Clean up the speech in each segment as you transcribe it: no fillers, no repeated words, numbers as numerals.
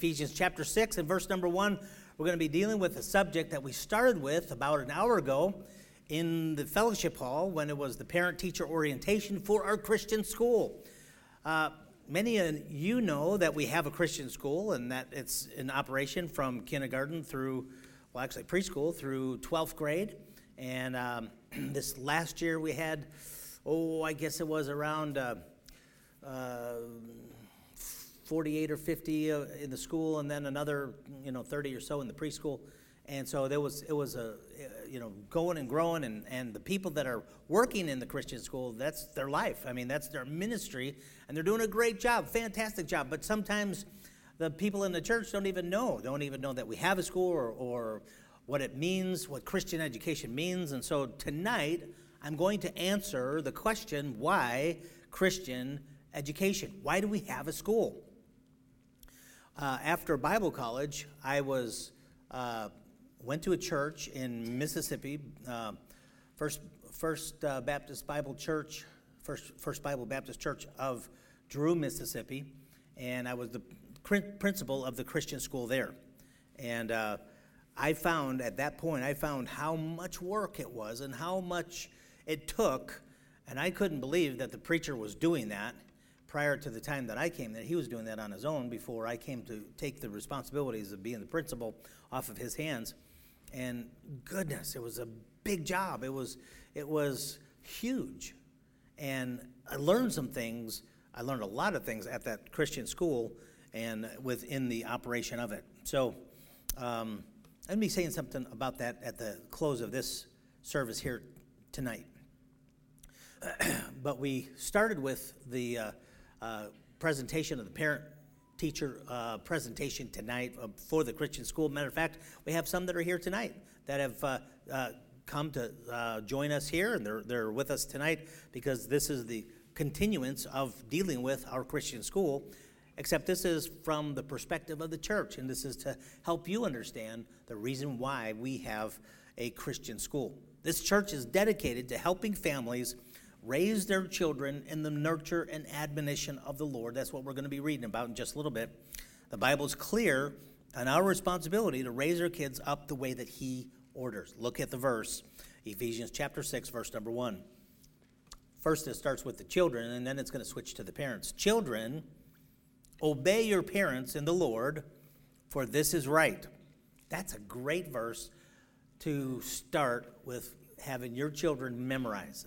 Ephesians chapter 6 and verse number 1. We're going to be dealing with a subject that we started with about an hour ago in the fellowship hall when it was the parent-teacher orientation for our Christian school. Many of you know that we have a Christian school and that it's in operation from kindergarten through, well, actually preschool through 12th grade. And this last year we had, I guess it was around 48 or 50 in the school, and then another, 30 or so in the preschool. And so it was going and growing, and the people that are working in the Christian school, that's their life. I mean, that's their ministry, and they're doing a great job, fantastic job. But sometimes the people in the church don't even know that we have a school or what it means, what Christian education means. And so tonight, I'm going to answer the question, why Christian education? Why do we have a school? After Bible college, I was... went to a church in Mississippi, First Baptist Bible Church, First Bible Baptist Church of Drew, Mississippi, and I was the principal of the Christian school there. And I found how much work it was and how much it took, and I couldn't believe that the preacher was doing that prior to the time that I came there. He was doing that on his own before I came to take the responsibilities of being the principal off of his hands. And goodness, it was a big job. It was huge. And I learned some things. I learned a lot of things at that Christian school and within the operation of it. So I'm going to be saying something about that at the close of this service here tonight. But we started with the presentation of the parent-teacher presentation tonight for the Christian school. Matter of fact, we have some that are here tonight that have come to join us here, and they're with us tonight because this is the continuance of dealing with our Christian school, except this is from the perspective of the church, and this is to help you understand the reason why we have a Christian school. This church is dedicated to helping families raise their children in the nurture and admonition of the Lord. That's what we're going to be reading about in just a little bit. The Bible's clear on our responsibility to raise our kids up the way that He orders. Look at the verse, Ephesians chapter 6, verse number 1. First, it starts with the children, and then it's going to switch to the parents. Children, obey your parents in the Lord, for this is right. That's a great verse to start with, having your children memorize.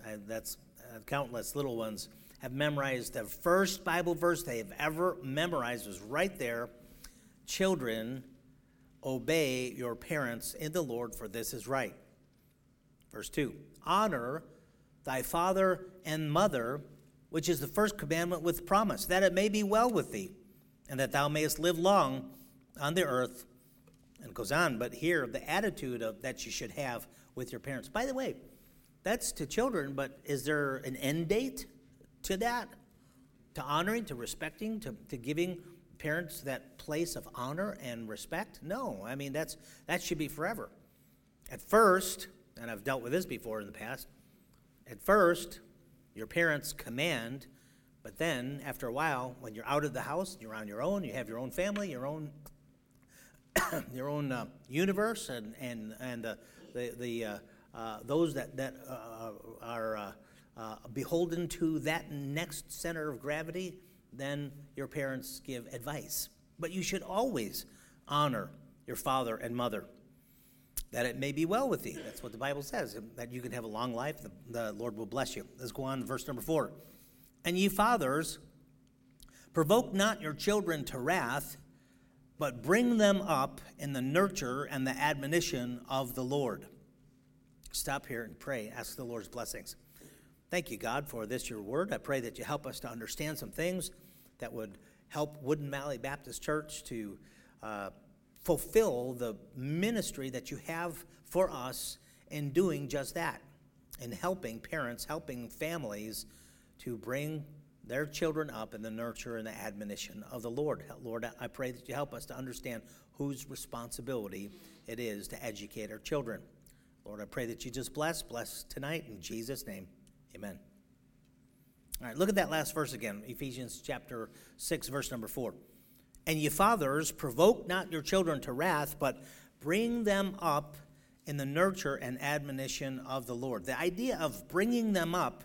Countless little ones have memorized the first Bible verse they have ever memorized was right there. Children, obey your parents in the Lord, for this is right. Verse 2, honor thy father and mother, which is the first commandment with promise, that it may be well with thee, and that thou mayest live long on the earth. And it goes on, but here, the attitude that you should have with your parents. By the way, that's to children, but is there an end date to that? To honoring, to respecting, to giving parents that place of honor and respect? No, I mean, that should be forever. At first, and I've dealt with this before in the past, at first, your parents command, but then after a while, when you're out of the house, you're on your own, you have your own family, your own universe, and those that are beholden to that next center of gravity, then your parents give advice. But you should always honor your father and mother, that it may be well with thee. That's what the Bible says, that you can have a long life. The Lord will bless you. Let's go on to verse number 4. And ye fathers, provoke not your children to wrath, but bring them up in the nurture and the admonition of the Lord. Stop here and pray. Ask the Lord's blessings. Thank you, God, for this, your word. I pray that you help us to understand some things that would help Woodin Valley Baptist Church to fulfill the ministry that you have for us in doing just that, in helping parents, helping families to bring their children up in the nurture and the admonition of the Lord. Lord, I pray that you help us to understand whose responsibility it is to educate our children. Lord, I pray that you just bless tonight in Jesus' name. Amen. All right, look at that last verse again, Ephesians chapter 6, verse number 4. And ye fathers, provoke not your children to wrath, but bring them up in the nurture and admonition of the Lord. The idea of bringing them up,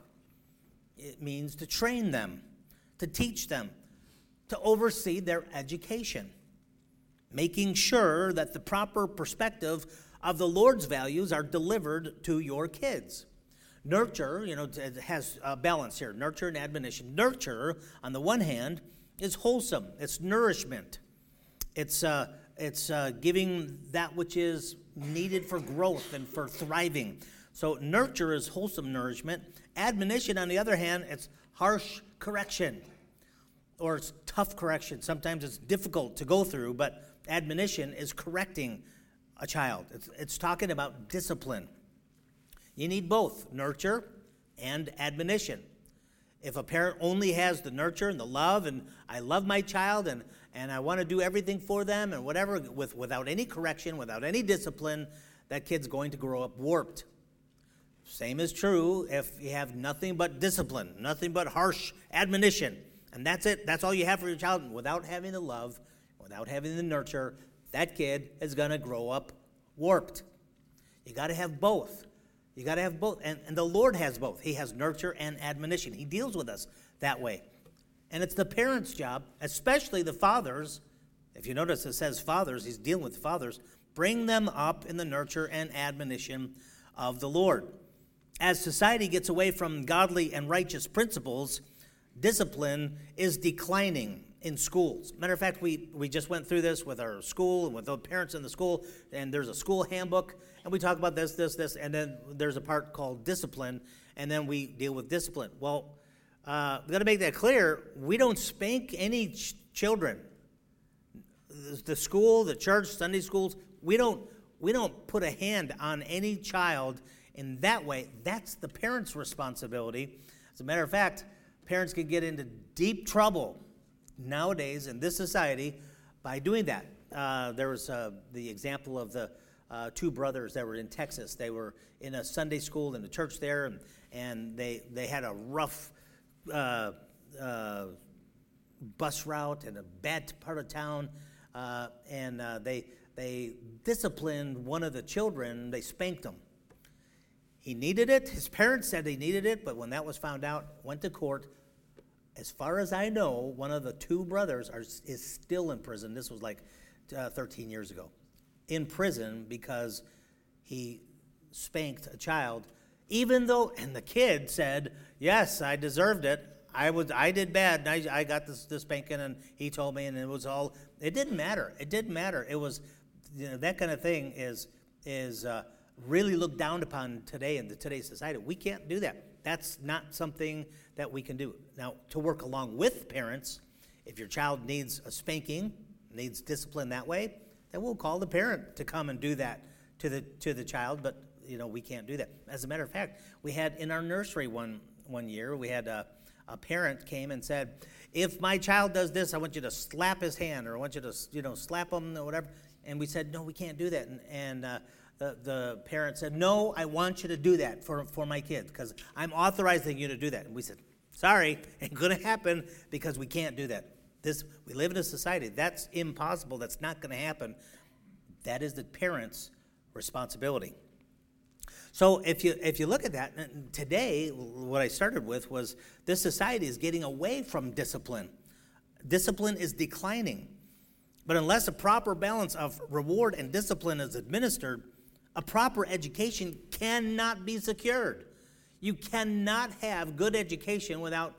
it means to train them, to teach them, to oversee their education, making sure that the proper perspective of the Lord's values are delivered to your kids. Nurture, it has a balance here, nurture and admonition. Nurture, on the one hand, is wholesome. It's nourishment. It's giving that which is needed for growth and for thriving. So nurture is wholesome nourishment. Admonition, on the other hand, it's harsh correction, or it's tough correction. Sometimes it's difficult to go through, but admonition is correcting a child. It's talking about discipline. You need both, nurture and admonition. If a parent only has the nurture and the love, and I love my child, and I want to do everything for them, and whatever, without any correction, without any discipline, that kid's going to grow up warped. Same is true if you have nothing but discipline, nothing but harsh admonition, and that's it. That's all you have for your child. Without having the love, without having the nurture, that kid is going to grow up warped. You got to have both. You got to have both. And the Lord has both. He has nurture and admonition. He deals with us that way. And it's the parents' job, especially the fathers. If you notice it says fathers, he's dealing with the fathers. Bring them up in the nurture and admonition of the Lord. As society gets away from godly and righteous principles, discipline is declining in schools. Matter of fact, we just went through this with our school and with the parents in the school, and there's a school handbook, and we talk about this, and then there's a part called discipline, and then we deal with discipline. Well, we've got to make that clear. We don't spank any children. The school, the church, Sunday schools, we don't put a hand on any child in that way. That's the parents' responsibility. As a matter of fact, parents can get into deep trouble nowadays in this society by doing that. There was the example of the two brothers that were in Texas. They were in a Sunday school in the church there, and they had a rough bus route and a bad part of town, and they disciplined one of the children. They spanked him. He needed it. His parents said he needed it, but when that was found out, went to court. As far as I know, one of the two brothers is still in prison. This was like 13 years ago. In prison because he spanked a child, even though, and the kid said, yes, I deserved it. I did bad, and I got this spanking, and he told me, and it was all, it didn't matter. It didn't matter. It was, that kind of thing is really looked down upon today in today's society. We can't do that. That's not something that we can do. Now, to work along with parents, if your child needs a spanking, needs discipline that way, then we'll call the parent to come and do that to the child, but we can't do that. As a matter of fact, we had in our nursery one year, we had a parent came and said, if my child does this, I want you to slap his hand, or I want you to slap him or whatever. And we said, no, we can't do that. And the parent said, no, I want you to do that for my kid, because I'm authorizing you to do that. And we said, sorry, ain't going to happen, because we can't do that. We live in a society. That's impossible. That's not going to happen. That is the parent's responsibility. So if you look at that, today what I started with was this society is getting away from discipline. Discipline is declining. But unless a proper balance of reward and discipline is administered, a proper education cannot be secured. You cannot have good education without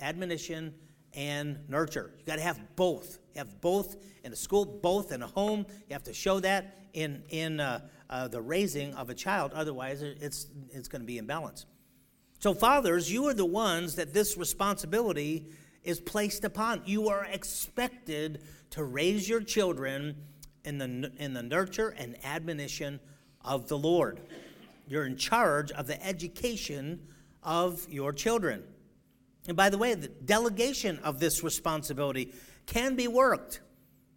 admonition and nurture. You got to have both. You have both in a school, both in a home. You have to show that in the raising of a child. Otherwise, it's going to be imbalanced. So fathers, you are the ones that this responsibility is placed upon. You are expected to raise your children in the nurture and admonition of the Lord. You're in charge of the education of your children. And by the way, the delegation of this responsibility can be worked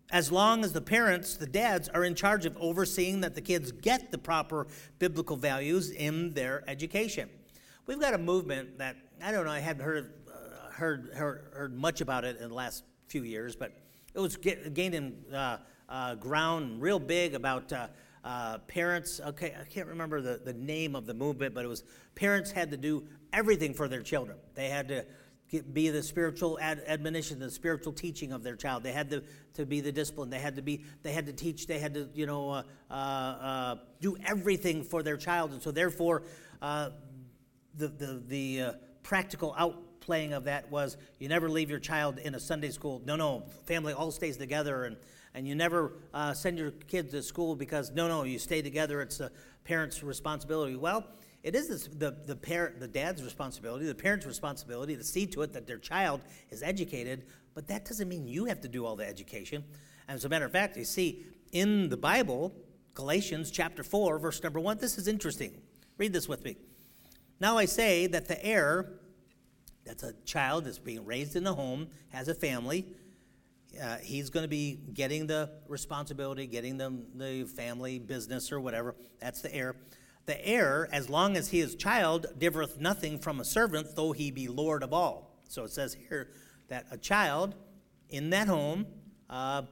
as long as the parents, the dads, are in charge of overseeing that the kids get the proper biblical values in their education. We've got a movement that, I don't know, I hadn't heard much about it in the last few years, but It was gaining ground real big about parents. Okay, I can't remember the name of the movement, but it was parents had to do everything for their children. They had to be the spiritual admonition, the spiritual teaching of their child. They had to be the discipline. They had to teach. They had to, do everything for their child. And so, therefore, the practical outplaying of that was you never leave your child in a Sunday school. No, family all stays together, and you never send your kids to school because no, you stay together. It's the parents' responsibility. Well, it is the dad's responsibility, the parent's responsibility to see to it that their child is educated, but that doesn't mean you have to do all the education. And as a matter of fact, you see in the Bible, Galatians chapter 4, verse number 1, this is interesting. Read this with me. Now I say that the heir, that's a child that's being raised in a home, has a family, he's going to be getting the responsibility, getting the family business or whatever. That's the heir. The heir, as long as he is child, differeth nothing from a servant, though he be lord of all. So it says here that a child in that home kind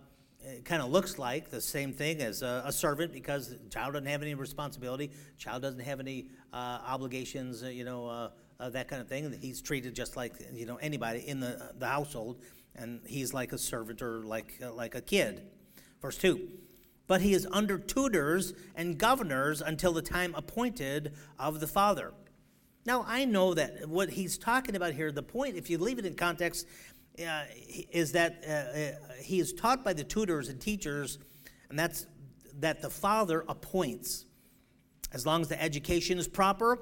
of looks like the same thing as a servant, because the child doesn't have any responsibility. Child doesn't have any obligations, that kind of thing. He's treated just like anybody in the household, and he's like a servant or like a kid. Verse 2. But he is under tutors and governors until the time appointed of the Father. Now, I know that what he's talking about here, the point, if you leave it in context, is that he is taught by the tutors and teachers, and that's that the Father appoints. As long as the education is proper,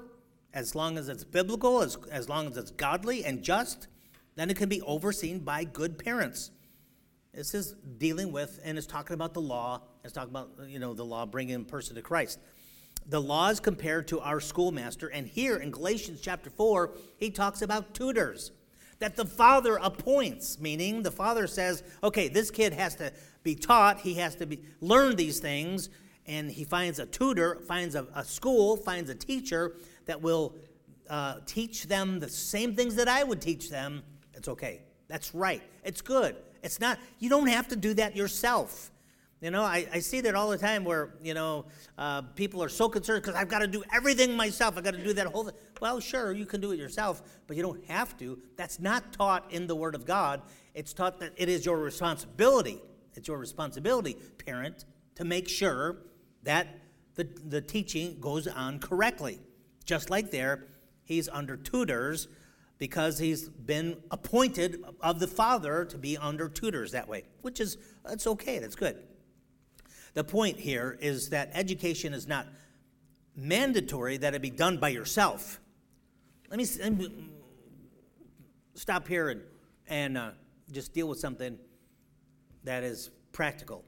as long as it's biblical, as long as it's godly and just, then it can be overseen by good parents. This is dealing with, and it's talking about the law. It's talking about, the law bringing a person to Christ. The law is compared to our schoolmaster. And here in Galatians chapter 4, he talks about tutors that the Father appoints, meaning the Father says, okay, this kid has to be taught. He has to learn these things. And he finds a tutor, finds a school, finds a teacher that will teach them the same things that I would teach them. It's okay. That's right. It's good. It's not, you don't have to do that yourself. I see that all the time where, people are so concerned because I've got to do everything myself. I've got to do that whole thing. Well, sure, you can do it yourself, but you don't have to. That's not taught in the Word of God. It's taught that it is your responsibility. It's your responsibility, parent, to make sure that the teaching goes on correctly. Just like there, he's under tutors because he's been appointed of the Father to be under tutors that way, which is, it's okay, that's good. The point here is that education is not mandatory that it be done by yourself. Let me stop here and just deal with something that is practical.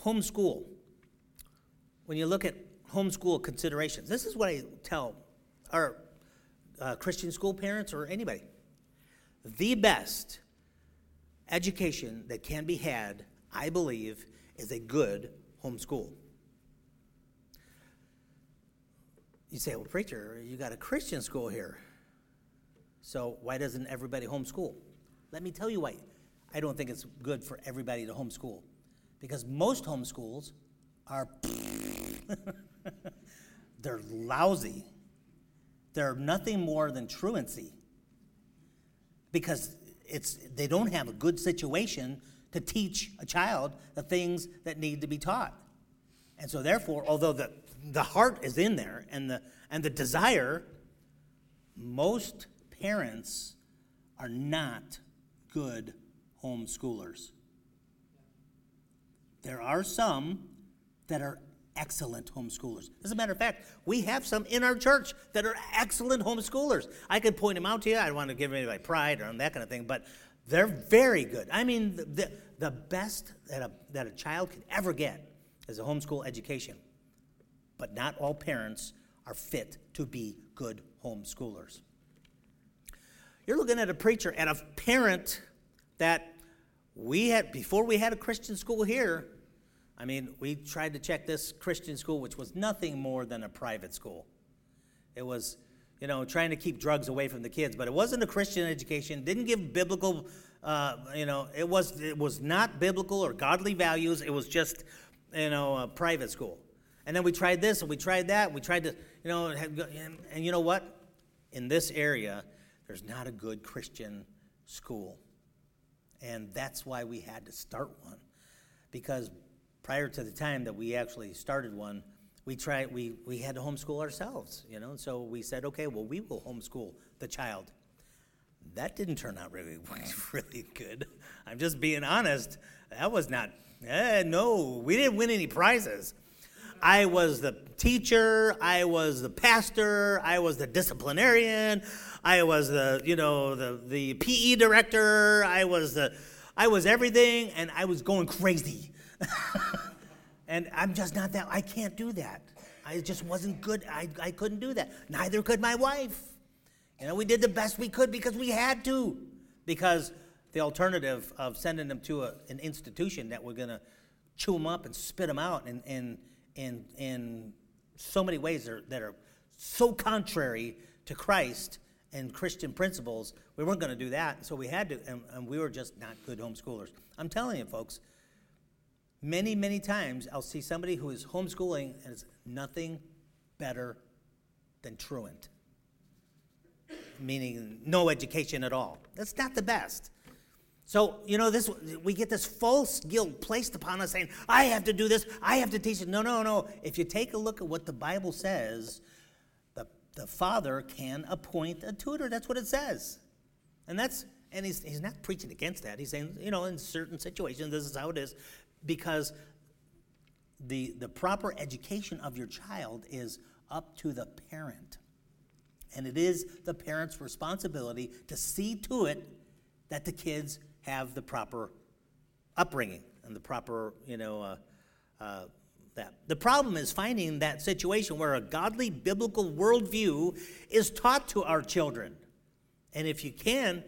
Homeschool. When you look at homeschool considerations, this is what I tell our Christian school parents or anybody. The best education that can be had, I believe, is a good homeschool. You say, well, preacher, you got a Christian school here, so why doesn't everybody homeschool? Let me tell you why. I don't think it's good for everybody to homeschool, because most homeschools are they're lousy. They're nothing more than truancy, because they don't have a good situation to teach a child the things that need to be taught. And so therefore, although the heart is in there and the desire, most parents are not good homeschoolers. There are some that are excellent homeschoolers. As a matter of fact, we have some in our church that are excellent homeschoolers. I could point them out to you. I don't want to give anybody pride or that kind of thing, but they're very good. I mean, the best that a child could ever get is a homeschool education. But not all parents are fit to be good homeschoolers. You're looking at a preacher and a parent that we had before we had a Christian school here. I mean, we tried to check this Christian school, which was nothing more than a private school. It was, you know, trying to keep drugs away from the kids. But it wasn't a Christian education. Didn't give biblical, it was not biblical or godly values. It was just, a private school. And then we tried this and we tried that. We tried to, and you know what? In this area, there's not a good Christian school. And that's why we had to start one. Because prior to the time that we actually started one, we had to homeschool ourselves, and so we said, okay, well, we will homeschool the child. That didn't turn out really good. I'm just being honest. That was not, no, we didn't win any prizes. I was the teacher, I was the pastor, I was the disciplinarian, I was the PE director, I was everything, and I was going crazy. And I'm just not that, I can't do that. I just wasn't good, I couldn't do that. Neither could my wife. We did the best we could because we had to. Because the alternative of sending them to an institution that we're gonna chew them up and spit them out in so many ways that are so contrary to Christ and Christian principles, we weren't gonna do that, so we had to, and we were just not good homeschoolers. I'm telling you, folks, many, many times I'll see somebody who is homeschooling and it's nothing better than truant, meaning no education at all. That's not the best. So, we get this false guilt placed upon us saying, I have to do this, I have to teach it. No. If you take a look at what the Bible says, the father can appoint a tutor. That's what it says. And he's not preaching against that. He's saying, in certain situations, this is how it is. Because the proper education of your child is up to the parent. And it is the parent's responsibility to see to it that the kids have the proper upbringing and the proper, that. The problem is finding that situation where a godly biblical worldview is taught to our children. And if you can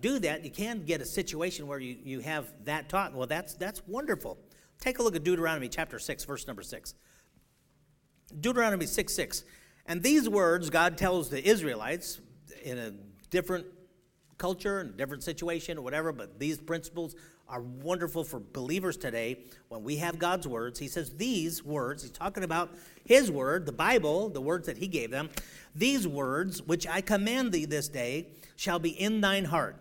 do that, you can get a situation where you have that taught. Well, that's wonderful. Take a look at Deuteronomy chapter 6, verse number 6. Deuteronomy 6:6. And these words God tells the Israelites in a different culture and different situation or whatever, but these principles are wonderful for believers today when we have God's words. He says these words, he's talking about his word, the Bible, the words that he gave them. These words, which I command thee this day, shall be in thine heart,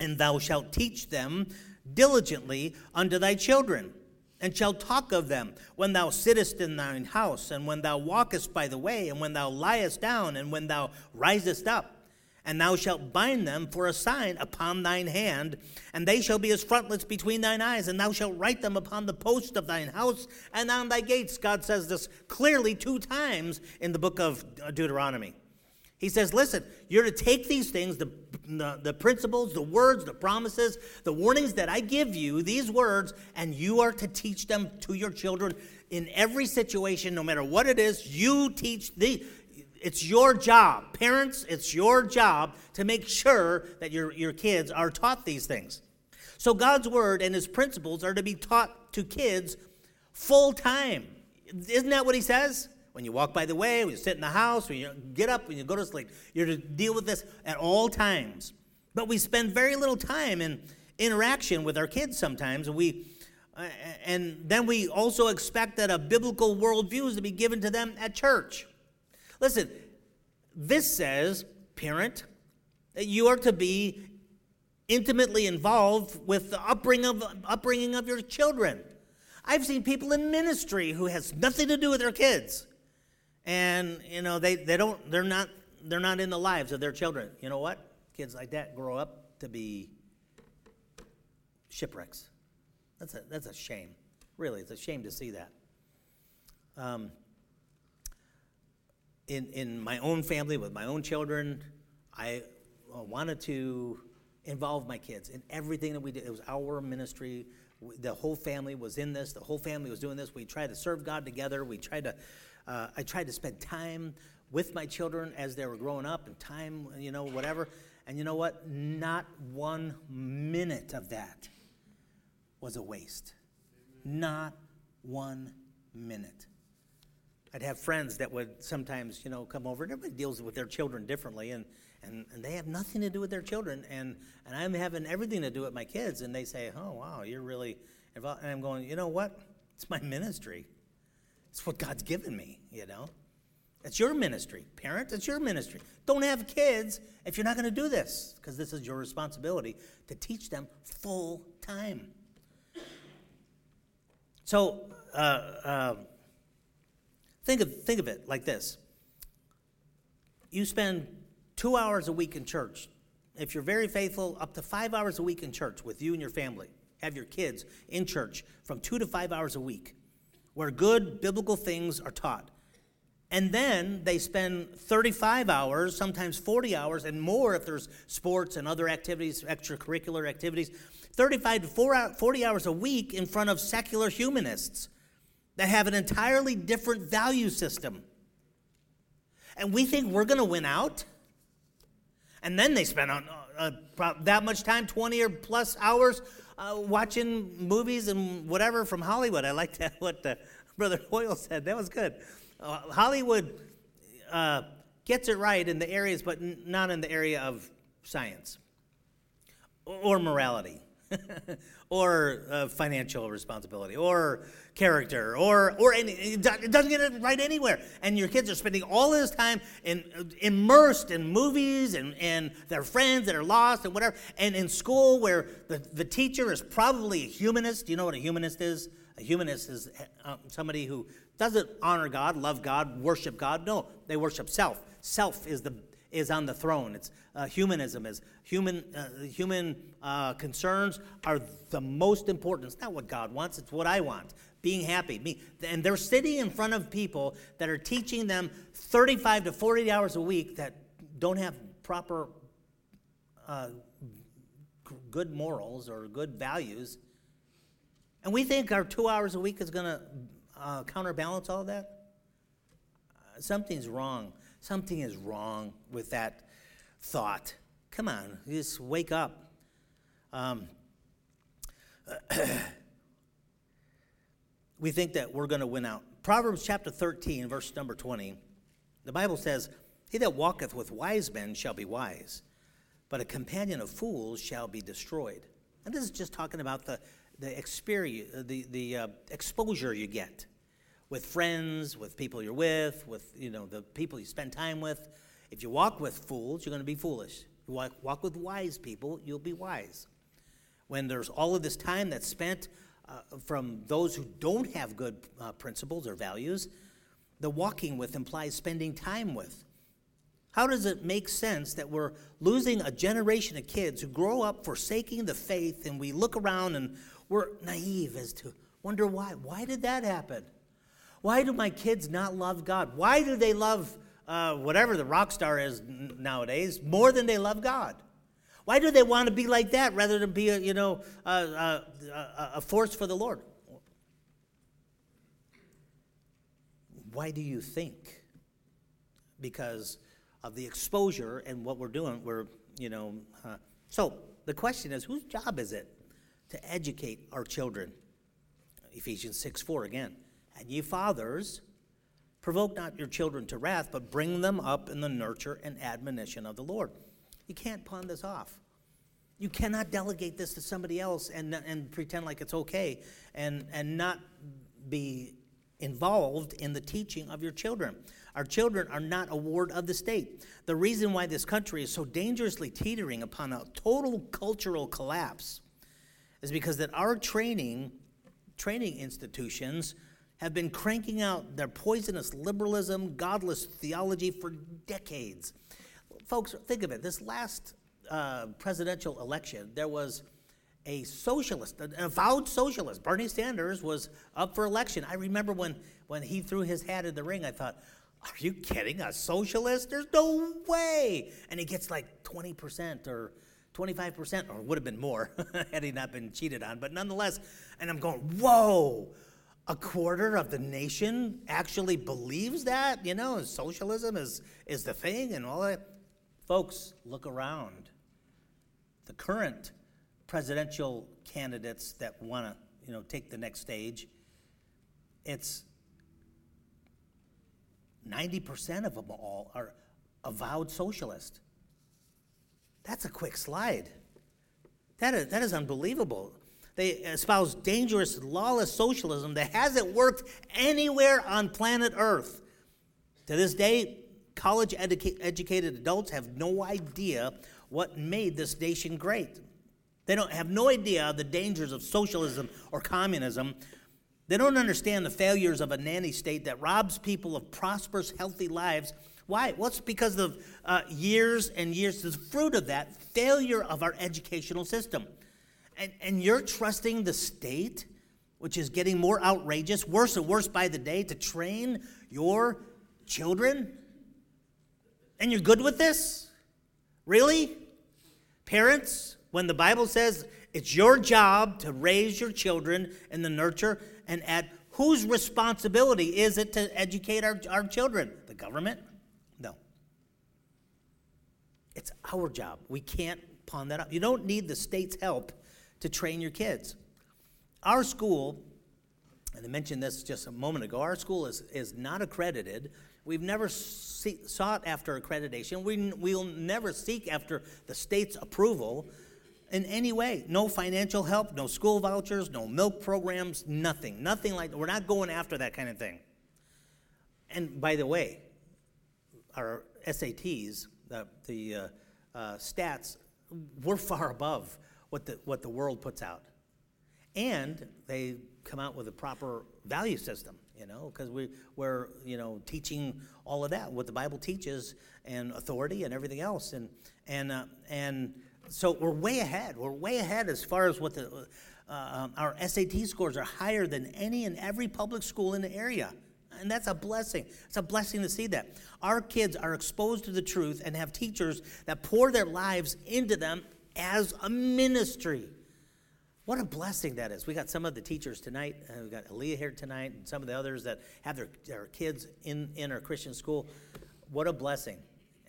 and thou shalt teach them diligently unto thy children, and shalt talk of them when thou sittest in thine house, and when thou walkest by the way, and when thou liest down, and when thou risest up. And thou shalt bind them for a sign upon thine hand, and they shall be as frontlets between thine eyes, and thou shalt write them upon the post of thine house and on thy gates. God says this clearly 2 times in the book of Deuteronomy. He says, listen, you're to take these things, the principles, the words, the promises, the warnings that I give you, these words, and you are to teach them to your children in every situation, no matter what it is, you teach these. It's your job. Parents, it's your job to make sure that your kids are taught these things. So God's word and his principles are to be taught to kids full time. Isn't that what he says? When you walk by the way, when you sit in the house, when you get up, when you go to sleep, you're to deal with this at all times. But we spend very little time in interaction with our kids sometimes, and then we also expect that a biblical worldview is to be given to them at church. Listen, this says, parent, that you are to be intimately involved with the upbringing of your children. I've seen people in ministry who has nothing to do with their kids, and they're not in the lives of their children. You know what? Kids like that grow up to be shipwrecks. That's a shame. Really, it's a shame to see that. In my own family, with my own children, I wanted to involve my kids in everything that we did. It was our ministry. The whole family was in this. The whole family was doing this. We tried to serve God together. I tried to spend time with my children as they were growing up, and time, whatever. And you know what? Not 1 minute of that was a waste. Not 1 minute. I'd have friends that would sometimes, you know, come over, and everybody deals with their children differently, and they have nothing to do with their children, and I'm having everything to do with my kids, and they say, oh, wow, you're really involved, and I'm going, you know what? It's my ministry. It's what God's given me, you know. It's your ministry. Parent, it's your ministry. Don't have kids if you're not going to do this, because this is your responsibility to teach them full time. So think of it like this. You spend 2 hours a week in church. If you're very faithful, up to 5 hours a week in church with you and your family. Have your kids in church from 2 to 5 hours a week, where good biblical things are taught. And then they spend 35 hours, sometimes 40 hours, and more if there's sports and other activities, extracurricular activities, 35 to 40 hours a week in front of secular humanists that have an entirely different value system. And we think we're going to win out? And then they spend that much time, 20 or plus hours, watching movies and whatever from Hollywood. I like that, what Brother Hoyle said. That was good. Hollywood gets it right in the areas, but not in the area of science or morality or financial responsibility or character or any, it doesn't get it right anywhere. And your kids are spending all this time immersed in movies and their friends that are lost and whatever. And in school where the teacher is probably a humanist. Do you know what a humanist is? A humanist is somebody who doesn't honor God, love God, worship God. No, they worship self. Self is on the throne. It's humanism. Is human concerns are the most important. It's not what God wants. It's what I want. Being happy. Me. And they're sitting in front of people that are teaching them 35 to 40 hours a week that don't have proper good morals or good values. And we think our 2 hours a week is going to counterbalance all that? Something's wrong. Something is wrong with that thought. Come on, just wake up. We think that we're going to win out. Proverbs chapter 13, verse number 20, the Bible says, "He that walketh with wise men shall be wise, but a companion of fools shall be destroyed." And this is just talking about the experience, the exposure you get with friends, with people you're with you know the people you spend time with. If you walk with fools, you're going to be foolish. You walk with wise people, you'll be wise. When there's all of this time that's spent from those who don't have good principles or values, the walking with implies spending time with. How does it make sense that we're losing a generation of kids who grow up forsaking the faith, and we look around and we're naive as to wonder why? Why did that happen? Why do my kids not love God? Why do they love whatever the rock star is nowadays more than they love God? Why do they want to be like that rather than be a force for the Lord? Why do you think? Because of the exposure and what we're doing, so the question is, whose job is it to educate our children? Ephesians 6:4 again. And ye fathers, provoke not your children to wrath, but bring them up in the nurture and admonition of the Lord. You can't pawn this off. You cannot delegate this to somebody else and pretend like it's okay and not be involved in the teaching of your children. Our children are not a ward of the state. The reason why this country is so dangerously teetering upon a total cultural collapse is because that our training institutions have been cranking out their poisonous liberalism, godless theology for decades. Folks, think of it. This last presidential election, there was a socialist, an avowed socialist. Bernie Sanders was up for election. I remember when he threw his hat in the ring, I thought, are you kidding? A socialist? There's no way. And he gets like 20% or 25%, or would have been more had he not been cheated on. But nonetheless, and I'm going, whoa, a quarter of the nation actually believes that? You know, socialism is the thing and all that. Folks, look around. The current presidential candidates that want to, take the next stage, it's 90% of them all are avowed socialists. That's a quick slide. That is unbelievable. They espouse dangerous, lawless socialism that hasn't worked anywhere on planet Earth. To this day, college educated adults have no idea what made this nation great. They don't have no idea the dangers of socialism or communism. They don't understand the failures of a nanny state that robs people of prosperous, healthy lives. Why? Well, it's because of years and years, the fruit of that failure of our educational system. And you're trusting the state, which is getting more outrageous, worse and worse by the day, to train your children? And you're good with this? Really? Parents, when the Bible says it's your job to raise your children in the nurture and at whose responsibility is it to educate our children? The government? No. It's our job. We can't pawn that up. You don't need the state's help to train your kids. Our school, and I mentioned this just a moment ago, our school is not accredited. We've never sought after accreditation. We'll never seek after the state's approval in any way. No financial help, no school vouchers, no milk programs, nothing. Nothing like that. We're not going after that kind of thing. And by the way, our SATs, the stats, we're far above what the world puts out. And they come out with a proper value system, because we're teaching all of that, what the Bible teaches and authority and everything else. And so we're way ahead. We're way ahead as far as what our SAT scores are higher than any and every public school in the area. And that's a blessing. It's a blessing to see that. Our kids are exposed to the truth and have teachers that pour their lives into them as a ministry. What a blessing that is. We got some of the teachers tonight. We got Aaliyah here tonight and some of the others that have their kids in our Christian school. What a blessing.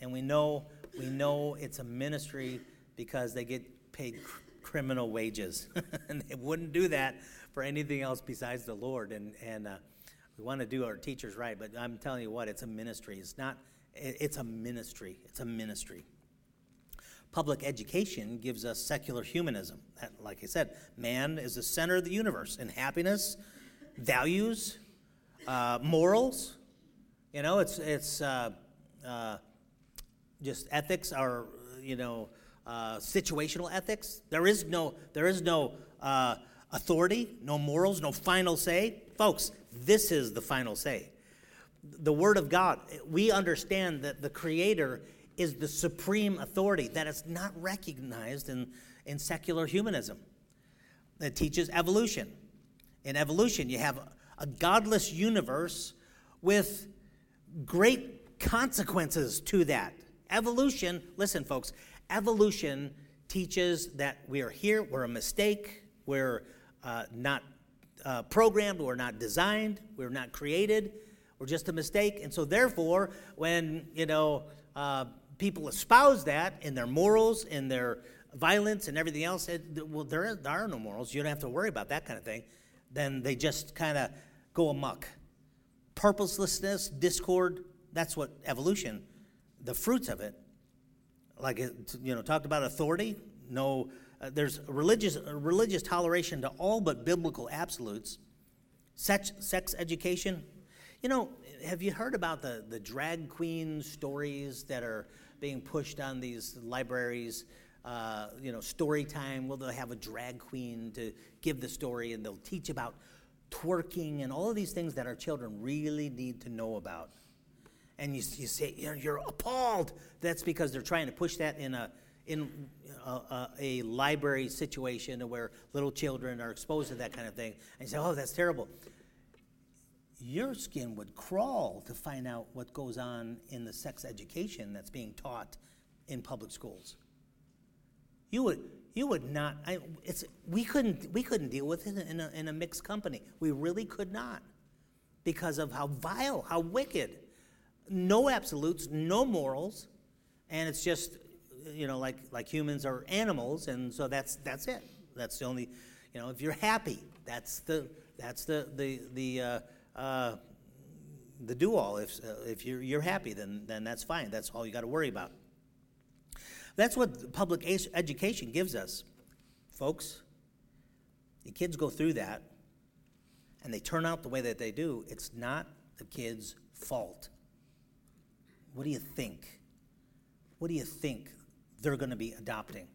And we know it's a ministry because they get paid criminal wages. And they wouldn't do that for anything else besides the Lord. And we want to do our teachers right. But I'm telling you what, it's a ministry. It's a ministry. It's a ministry. Public education gives us secular humanism. Like I said, man is the center of the universe in happiness, values, morals. It's just ethics are situational ethics. There is no authority, no morals, no final say, folks. This is the final say. The Word of God. We understand that the Creator is the supreme authority that is not recognized in secular humanism. It teaches evolution. In evolution, you have a godless universe with great consequences to that. Evolution, listen folks, evolution teaches that we are here, we're a mistake, we're not programmed, we're not designed, we're not created, we're just a mistake. And so therefore, when, people espouse that in their morals, in their violence, and everything else. There are no morals. You don't have to worry about that kind of thing. Then they just kind of go amok. Purposelessness, discord, that's what evolution, the fruits of it. Like, talked about authority. No, there's religious toleration to all but biblical absolutes. Sex education. Have you heard about the drag queen stories that are being pushed on these libraries? Story time. Well, they'll have a drag queen to give the story, and they'll teach about twerking and all of these things that our children really need to know about. And you say you're appalled. That's because they're trying to push that in a library situation where little children are exposed to that kind of thing. And you say, oh, that's terrible. Your skin would crawl to find out what goes on in the sex education that's being taught in public schools. You would not. We couldn't deal with it in a mixed company. We really could not, because of how vile, how wicked. No absolutes, no morals, and it's just like humans are animals, and so that's it. That's the only. If you're happy, that's the the do-all. If you're happy, then that's fine. That's all you got to worry about. That's what public education gives us, folks. The kids go through that, and they turn out the way that they do. It's not the kids' fault. What do you think? What do you think they're going to be adopting?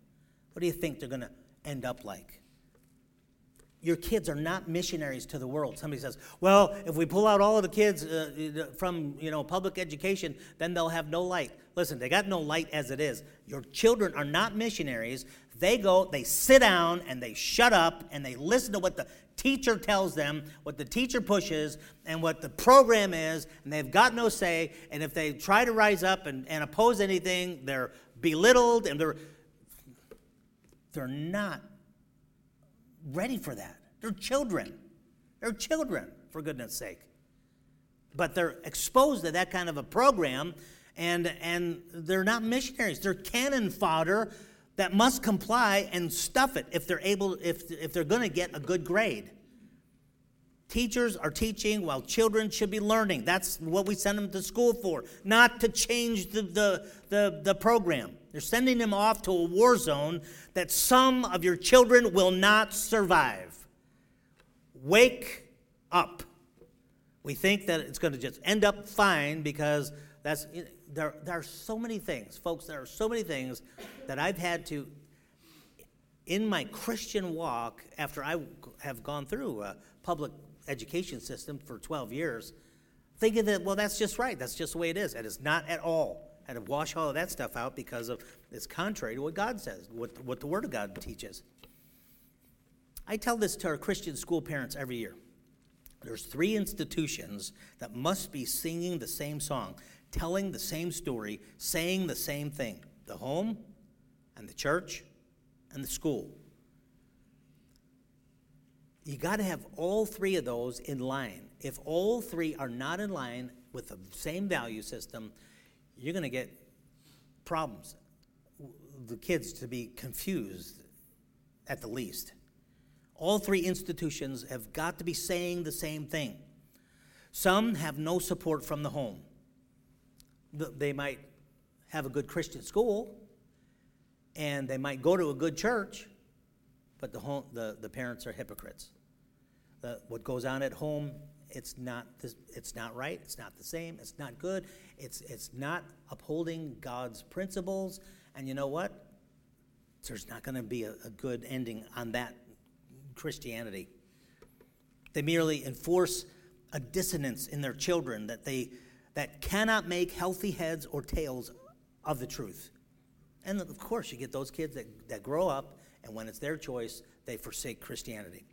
What do you think they're going to end up like? Your kids are not missionaries to the world. Somebody says, well, if we pull out all of the kids from public education, then they'll have no light. Listen, they got no light as it is. Your children are not missionaries. They go, they sit down, and they shut up, and they listen to what the teacher tells them, what the teacher pushes, and what the program is, and they've got no say. And if they try to rise up and oppose anything, they're belittled, and they're not ready for that. They're children. They're children, for goodness sake. But they're exposed to that kind of a program, and they're not missionaries. They're cannon fodder that must comply and stuff it if they're going to get a good grade. Teachers are teaching while children should be learning. That's what we send them to school for, not to change the program. You're sending them off to a war zone that some of your children will not survive. Wake up. We think that it's going to just end up fine because that's... There are so many things, folks, there are so many things that I've had to, in my Christian walk, after I have gone through a public education system for 12 years, thinking that, well, that's just right. That's just the way it is. And it's not at all. I had to wash all of that stuff out because of it's contrary to what God says, what the Word of God teaches. I tell this to our Christian school parents every year. There's 3 institutions that must be singing the same song, telling the same story, saying the same thing: the home and the church and the school. You got to have all 3 of those in line. If all 3 are not in line with the same value system, you're going to get problems. The kids to be confused at the least. All 3 institutions have got to be saying the same thing. Some have no support from the home. They might have a good Christian school, and they might go to a good church, but the parents are hypocrites. What goes on at home, it's not right. It's not the same. It's not good. It's not upholding God's principles. And you know what? There's not going to be a good ending on that Christianity. They merely enforce a dissonance in their children that cannot make healthy heads or tails of the truth. And of course, you get those kids that grow up, and when it's their choice, they forsake Christianity.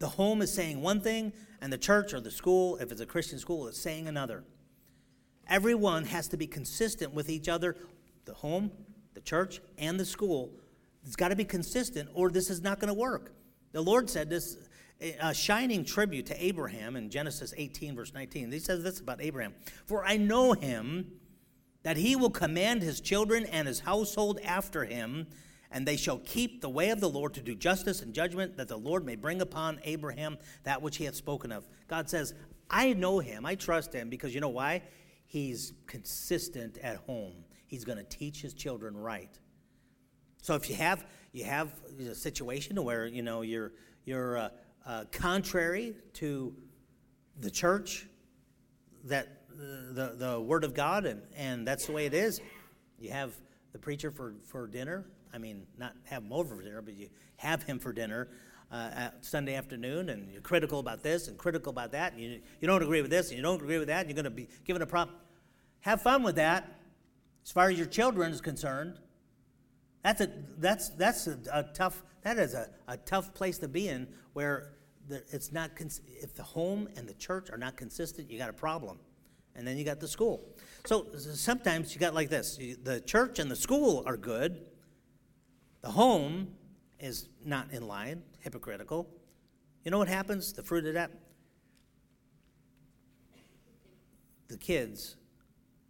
The home is saying one thing, and the church or the school, if it's a Christian school, is saying another. Everyone has to be consistent with each other, the home, the church, and the school. It's got to be consistent, or this is not going to work. The Lord said this, a shining tribute to Abraham in Genesis 18, verse 19. He says this about Abraham: "For I know him, that he will command his children and his household after him, and they shall keep the way of the Lord to do justice and judgment, that the Lord may bring upon Abraham that which he hath spoken of." God says, I know him, I trust him, because you know why? He's consistent at home. He's going to teach his children right. So if you have a situation where you're contrary to the church, that the Word of God, and that's the way it is. You have the preacher for dinner. I mean, not have him over for dinner, but you have him for dinner at Sunday afternoon, and you're critical about this and critical about that, and you don't agree with this and you don't agree with that, and you're going to be given a prop. Have fun with that. As far as your children is concerned, that's a tough place to be in, where it's not. If the home and the church are not consistent, you got a problem, and then you got the school. So sometimes you got like this: the church and the school are good, the home is not in line, hypocritical. You know what happens? The fruit of that, the kids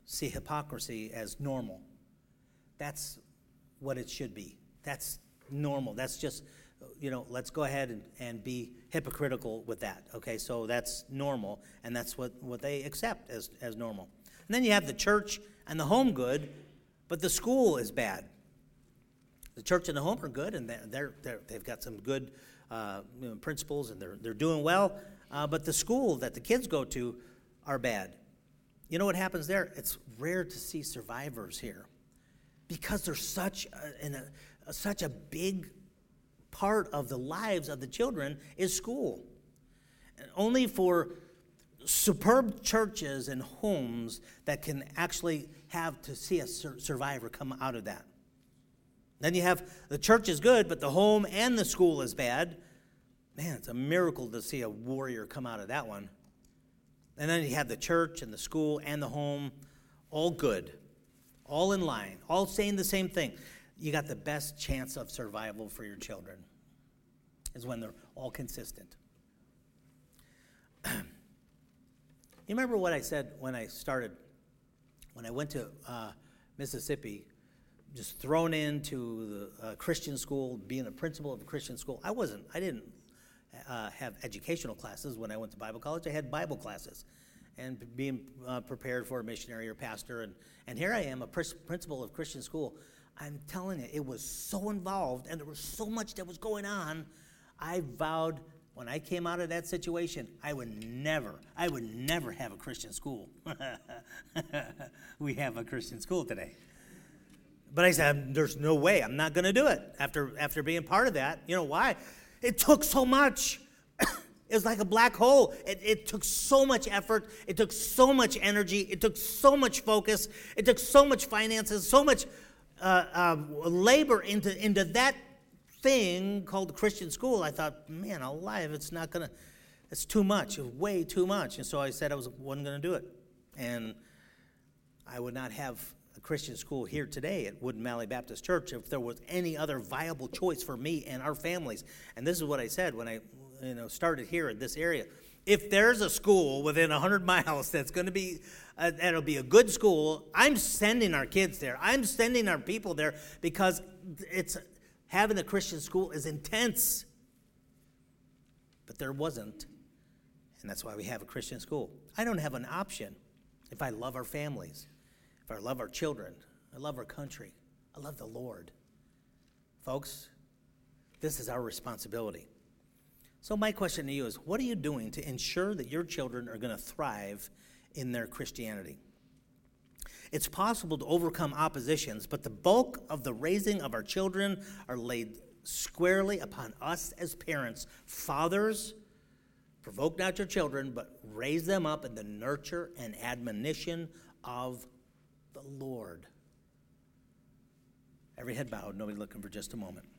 see hypocrisy as normal. That's what it should be. That's normal. That's just you know, let's go ahead and be hypocritical with that. Okay, so that's normal, and that's what they accept as normal. And then you have the church and the home good, but the school is bad. The church and the home are good, and they've got some good principles, and they're doing well. But the school that the kids go to are bad. You know what happens there? It's rare to see survivors here, because they're such a big part of the lives of the children is school. And only for superb churches and homes that can actually have to see a survivor come out of that. Then you have the church is good, but the home and the school is bad. Man, it's a miracle to see a warrior come out of that one. And then you have the church and the school and the home, all good, all in line, all saying the same thing. You got the best chance of survival for your children is when they're all consistent. You remember what I said when I started, when I went to Mississippi, just thrown into the Christian school, being a principal of a Christian school. I didn't have educational classes when I went to Bible college. I had Bible classes and being prepared for a missionary or pastor. And here I am, a principal of Christian school. I'm telling you, it was so involved, and there was so much that was going on. I vowed when I came out of that situation, I would never have a Christian school. We have a Christian school today. But I said, there's no way. I'm not going to do it after being part of that. You know why? It took so much. It was like a black hole. It took so much effort. It took so much energy. It took so much focus. It took so much finances, so much labor into that thing called the Christian school. I thought, man, alive, it's too much. It's way too much. And so I said I wasn't going to do it. And I would not have a Christian school here today at Woodland Valley Baptist Church if there was any other viable choice for me and our families. And this is what I said when I started here in this area. If there's a school within 100 miles that's going to be, that'll be a good school, I'm sending our kids there. I'm sending our people there, because it's having a Christian school is intense. But there wasn't, and that's why we have a Christian school. I don't have an option if I love our families, if I love our children, I love our country, I love the Lord. Folks, this is our responsibility. So my question to you is, what are you doing to ensure that your children are going to thrive in their Christianity? It's possible to overcome oppositions, but the bulk of the raising of our children are laid squarely upon us as parents. Fathers, provoke not your children, but raise them up in the nurture and admonition of the Lord. Every head bowed, nobody looking, for just a moment.